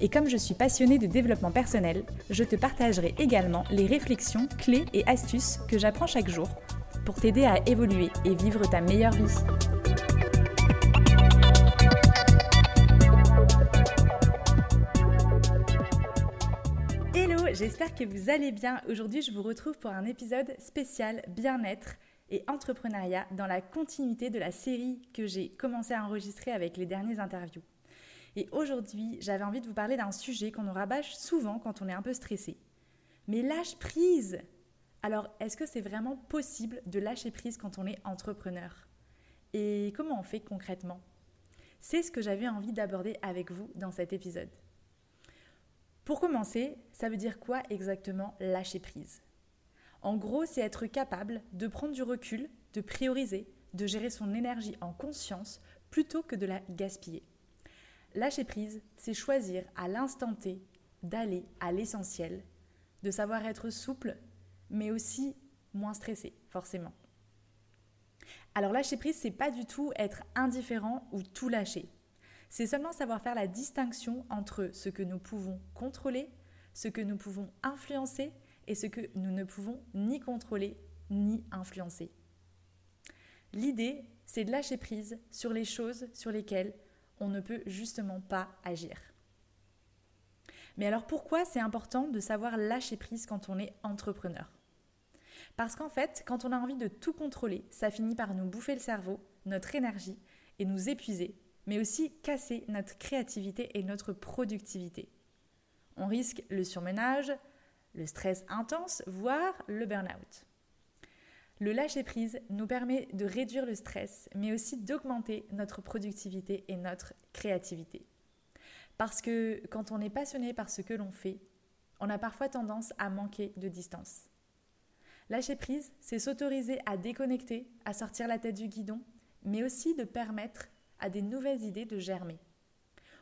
Et comme je suis passionnée de développement personnel, je te partagerai également les réflexions, clés et astuces que j'apprends chaque jour pour t'aider à évoluer et vivre ta meilleure vie. Hello, j'espère que vous allez bien. Aujourd'hui, je vous retrouve pour un épisode spécial bien-être et entrepreneuriat dans la continuité de la série que j'ai commencé à enregistrer avec les derniers interviews. Et aujourd'hui, j'avais envie de vous parler d'un sujet qu'on nous rabâche souvent quand on est un peu stressé. Mais lâche prise! Alors, est-ce que c'est vraiment possible de lâcher prise quand on est entrepreneur? Et comment on fait concrètement? C'est ce que j'avais envie d'aborder avec vous dans cet épisode. Pour commencer, ça veut dire quoi exactement lâcher prise? En gros, c'est être capable de prendre du recul, de prioriser, de gérer son énergie en conscience plutôt que de la gaspiller. Lâcher prise, c'est choisir à l'instant T d'aller à l'essentiel, de savoir être souple, mais aussi moins stressé, forcément. Alors lâcher prise, c'est pas du tout être indifférent ou tout lâcher. C'est seulement savoir faire la distinction entre ce que nous pouvons contrôler, ce que nous pouvons influencer et ce que nous ne pouvons ni contrôler ni influencer. L'idée, c'est de lâcher prise sur les choses sur lesquelles on ne peut justement pas agir. Mais alors pourquoi c'est important de savoir lâcher prise quand on est entrepreneur? Parce qu'en fait, quand on a envie de tout contrôler, ça finit par nous bouffer le cerveau, notre énergie et nous épuiser, mais aussi casser notre créativité et notre productivité. On risque le surmenage, le stress intense, voire le burn-out. Le lâcher-prise nous permet de réduire le stress, mais aussi d'augmenter notre productivité et notre créativité. Parce que quand on est passionné par ce que l'on fait, on a parfois tendance à manquer de distance. Lâcher-prise, c'est s'autoriser à déconnecter, à sortir la tête du guidon, mais aussi de permettre à des nouvelles idées de germer.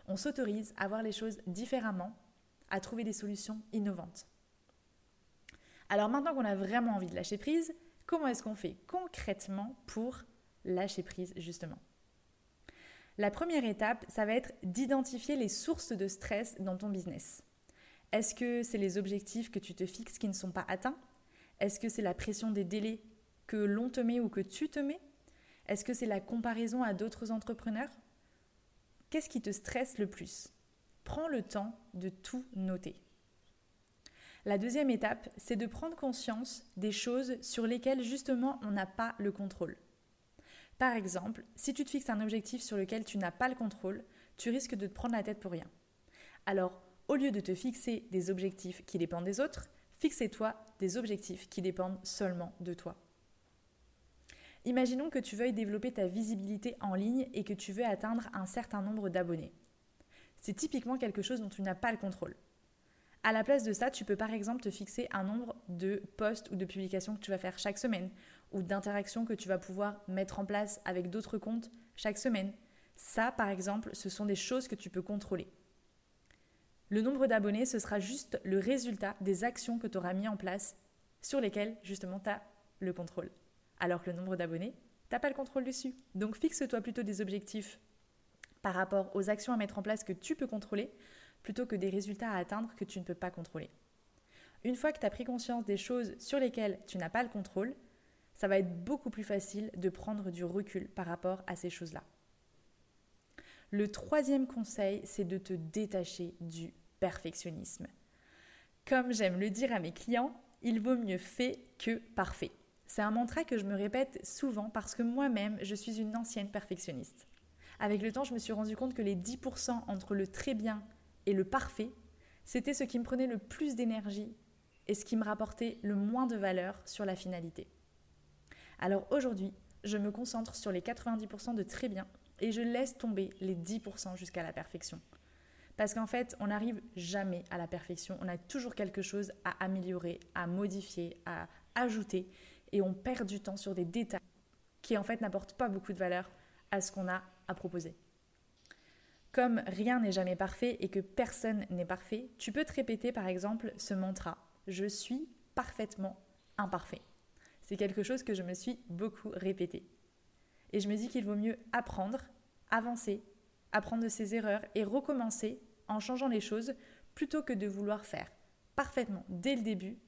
On s'autorise à voir les choses différemment, à trouver des solutions innovantes. Alors maintenant qu'on a vraiment envie de lâcher prise, comment est-ce qu'on fait concrètement pour lâcher prise justement? La première étape, ça va être d'identifier les sources de stress dans ton business. Est-ce que c'est les objectifs que tu te fixes qui ne sont pas atteints? Est-ce que c'est la pression des délais que l'on te met ou que tu te mets? Est-ce que c'est la comparaison à d'autres entrepreneurs? Qu'est-ce qui te stresse le plus? Prends le temps de tout noter. La deuxième étape, c'est de prendre conscience des choses sur lesquelles justement on n'a pas le contrôle. Par exemple, si tu te fixes un objectif sur lequel tu n'as pas le contrôle, tu risques de te prendre la tête pour rien. Alors, au lieu de te fixer des objectifs qui dépendent des autres, fixe-toi des objectifs qui dépendent seulement de toi. Imaginons que tu veuilles développer ta visibilité en ligne et que tu veux atteindre un certain nombre d'abonnés. C'est typiquement quelque chose dont tu n'as pas le contrôle. À la place de ça, tu peux par exemple te fixer un nombre de posts ou de publications que tu vas faire chaque semaine ou d'interactions que tu vas pouvoir mettre en place avec d'autres comptes chaque semaine. Ça, par exemple, ce sont des choses que tu peux contrôler. Le nombre d'abonnés, ce sera juste le résultat des actions que tu auras mis en place sur lesquelles, justement, tu as le contrôle. Alors que le nombre d'abonnés, tu n'as pas le contrôle dessus. Donc fixe-toi plutôt des objectifs par rapport aux actions à mettre en place que tu peux contrôler plutôt que des résultats à atteindre que tu ne peux pas contrôler. Une fois que tu as pris conscience des choses sur lesquelles tu n'as pas le contrôle, ça va être beaucoup plus facile de prendre du recul par rapport à ces choses-là. Le troisième conseil, c'est de te détacher du perfectionnisme. Comme j'aime le dire à mes clients, il vaut mieux fait que parfait. C'est un mantra que je me répète souvent parce que moi-même, je suis une ancienne perfectionniste. Avec le temps, je me suis rendu compte que les 10% entre le très bien et le parfait, c'était ce qui me prenait le plus d'énergie et ce qui me rapportait le moins de valeur sur la finalité. Alors aujourd'hui, je me concentre sur les 90% de très bien et je laisse tomber les 10% jusqu'à la perfection. Parce qu'en fait, on n'arrive jamais à la perfection. On a toujours quelque chose à améliorer, à modifier, à ajouter. Et on perd du temps sur des détails qui en fait n'apportent pas beaucoup de valeur à ce qu'on a à proposer. Comme rien n'est jamais parfait et que personne n'est parfait, tu peux te répéter par exemple ce mantra « Je suis parfaitement imparfait ». C'est quelque chose que je me suis beaucoup répété. Et je me dis qu'il vaut mieux apprendre, avancer, apprendre de ses erreurs et recommencer en changeant les choses plutôt que de vouloir faire parfaitement dès le début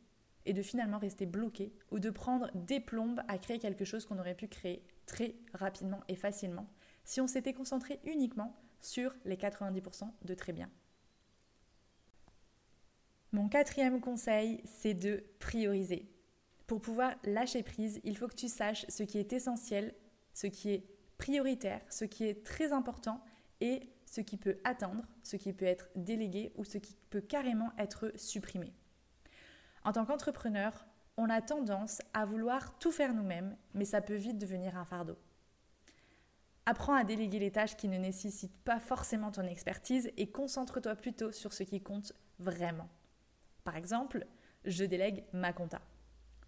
et de finalement rester bloqué ou de prendre des plombes à créer quelque chose qu'on aurait pu créer très rapidement et facilement si on s'était concentré uniquement sur les 90% de très bien. Mon quatrième conseil, c'est de prioriser. Pour pouvoir lâcher prise, il faut que tu saches ce qui est essentiel, ce qui est prioritaire, ce qui est très important et ce qui peut attendre, ce qui peut être délégué ou ce qui peut carrément être supprimé. En tant qu'entrepreneur, on a tendance à vouloir tout faire nous-mêmes, mais ça peut vite devenir un fardeau. Apprends à déléguer les tâches qui ne nécessitent pas forcément ton expertise et concentre-toi plutôt sur ce qui compte vraiment. Par exemple, je délègue ma compta.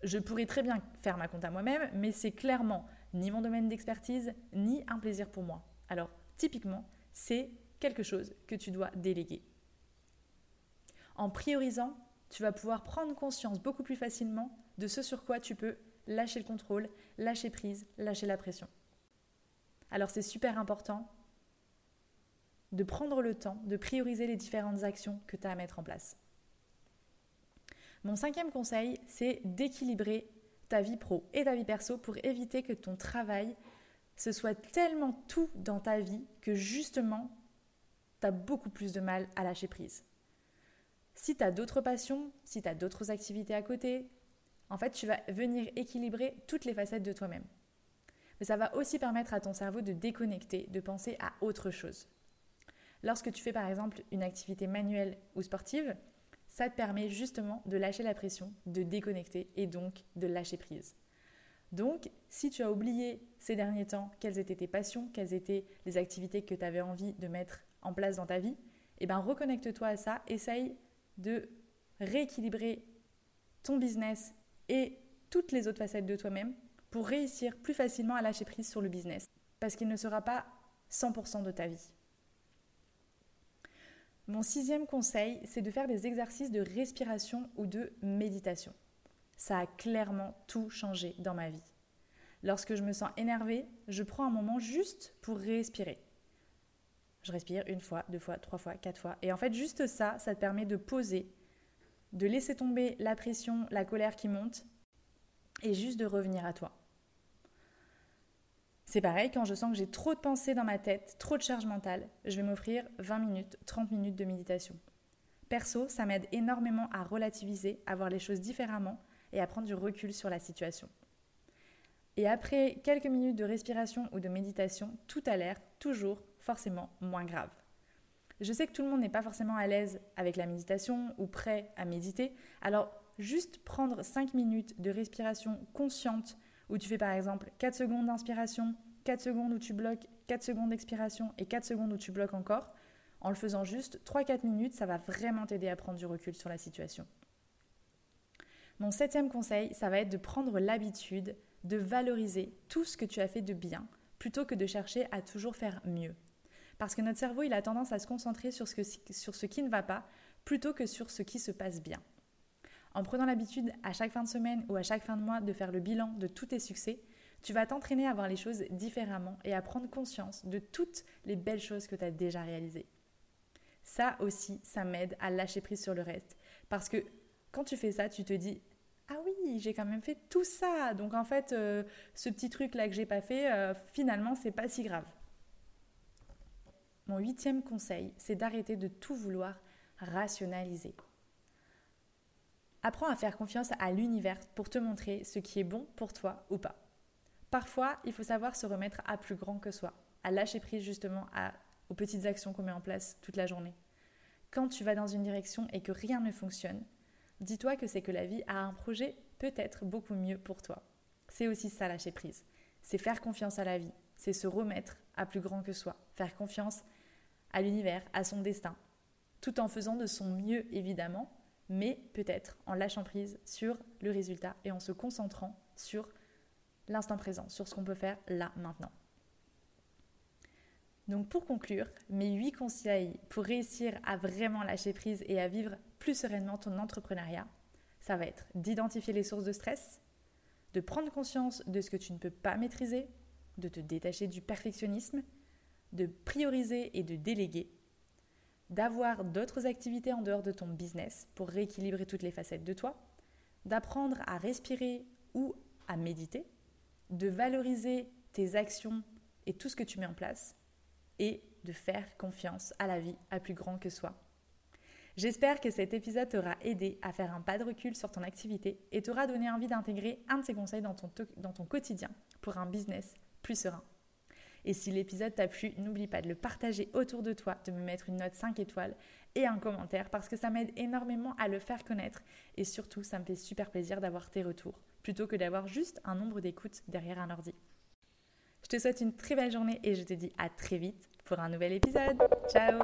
Je pourrais très bien faire ma compta moi-même, mais c'est clairement ni mon domaine d'expertise, ni un plaisir pour moi. Alors, typiquement, c'est quelque chose que tu dois déléguer. En priorisant, tu vas pouvoir prendre conscience beaucoup plus facilement de ce sur quoi tu peux lâcher le contrôle, lâcher prise, lâcher la pression. Alors, c'est super important de prendre le temps de prioriser les différentes actions que tu as à mettre en place. Mon cinquième conseil, c'est d'équilibrer ta vie pro et ta vie perso pour éviter que ton travail, ce soit tellement tout dans ta vie que justement, tu as beaucoup plus de mal à lâcher prise. Si tu as d'autres passions, si tu as d'autres activités à côté, en fait, tu vas venir équilibrer toutes les facettes de toi-même. Mais ça va aussi permettre à ton cerveau de déconnecter, de penser à autre chose. Lorsque tu fais par exemple une activité manuelle ou sportive, ça te permet justement de lâcher la pression, de déconnecter et donc de lâcher prise. Donc, si tu as oublié ces derniers temps quelles étaient tes passions, quelles étaient les activités que tu avais envie de mettre en place dans ta vie, eh ben reconnecte-toi à ça, essaye de rééquilibrer ton business et toutes les autres facettes de toi-même pour réussir plus facilement à lâcher prise sur le business, parce qu'il ne sera pas 100% de ta vie. Mon sixième conseil, c'est de faire des exercices de respiration ou de méditation. Ça a clairement tout changé dans ma vie. Lorsque je me sens énervée, je prends un moment juste pour respirer. Je respire 1 fois, 2 fois, 3 fois, 4 fois. Et en fait, juste ça, ça te permet de poser, de laisser tomber la pression, la colère qui monte et juste de revenir à toi. C'est pareil, quand je sens que j'ai trop de pensées dans ma tête, trop de charge mentale, je vais m'offrir 20 minutes, 30 minutes de méditation. Perso, ça m'aide énormément à relativiser, à voir les choses différemment et à prendre du recul sur la situation. Et après quelques minutes de respiration ou de méditation, tout a l'air toujours forcément moins grave. Je sais que tout le monde n'est pas forcément à l'aise avec la méditation ou prêt à méditer, alors juste prendre 5 minutes de respiration consciente où tu fais par exemple 4 secondes d'inspiration, 4 secondes où tu bloques, 4 secondes d'expiration et 4 secondes où tu bloques encore. En le faisant juste 3-4 minutes, ça va vraiment t'aider à prendre du recul sur la situation. Mon 7e conseil, ça va être de prendre l'habitude de valoriser tout ce que tu as fait de bien plutôt que de chercher à toujours faire mieux. Parce que notre cerveau, il a tendance à se concentrer sur ce qui ne va pas plutôt que sur ce qui se passe bien. En prenant l'habitude à chaque fin de semaine ou à chaque fin de mois de faire le bilan de tous tes succès, tu vas t'entraîner à voir les choses différemment et à prendre conscience de toutes les belles choses que tu as déjà réalisées. Ça aussi, ça m'aide à lâcher prise sur le reste. Parce que quand tu fais ça, tu te dis « Ah oui, j'ai quand même fait tout ça !» Donc en fait, ce petit truc-là que j'ai pas fait, finalement, c'est pas si grave. Mon 8e conseil, c'est d'arrêter de tout vouloir rationaliser. Apprends à faire confiance à l'univers pour te montrer ce qui est bon pour toi ou pas. Parfois, il faut savoir se remettre à plus grand que soi, à lâcher prise justement aux petites actions qu'on met en place toute la journée. Quand tu vas dans une direction et que rien ne fonctionne, dis-toi que c'est que la vie a un projet peut-être beaucoup mieux pour toi. C'est aussi ça, lâcher prise. C'est faire confiance à la vie, c'est se remettre à plus grand que soi, faire confiance à l'univers, à son destin. tout en faisant de son mieux évidemment, mais peut-être en lâchant prise sur le résultat et en se concentrant sur l'instant présent, sur ce qu'on peut faire là, maintenant. Donc pour conclure, mes 8 conseils pour réussir à vraiment lâcher prise et à vivre plus sereinement ton entrepreneuriat, ça va être d'identifier les sources de stress, de prendre conscience de ce que tu ne peux pas maîtriser, de te détacher du perfectionnisme, de prioriser et de déléguer, d'avoir d'autres activités en dehors de ton business pour rééquilibrer toutes les facettes de toi, d'apprendre à respirer ou à méditer, de valoriser tes actions et tout ce que tu mets en place, et de faire confiance à la vie, à plus grand que soi. J'espère que cet épisode t'aura aidé à faire un pas de recul sur ton activité et t'aura donné envie d'intégrer un de ces conseils dans ton quotidien pour un business plus serein. Et si l'épisode t'a plu, n'oublie pas de le partager autour de toi, de me mettre une note 5 étoiles et un commentaire parce que ça m'aide énormément à le faire connaître et surtout ça me fait super plaisir d'avoir tes retours plutôt que d'avoir juste un nombre d'écoutes derrière un ordi. Je te souhaite une très belle journée et je te dis à très vite pour un nouvel épisode. Ciao!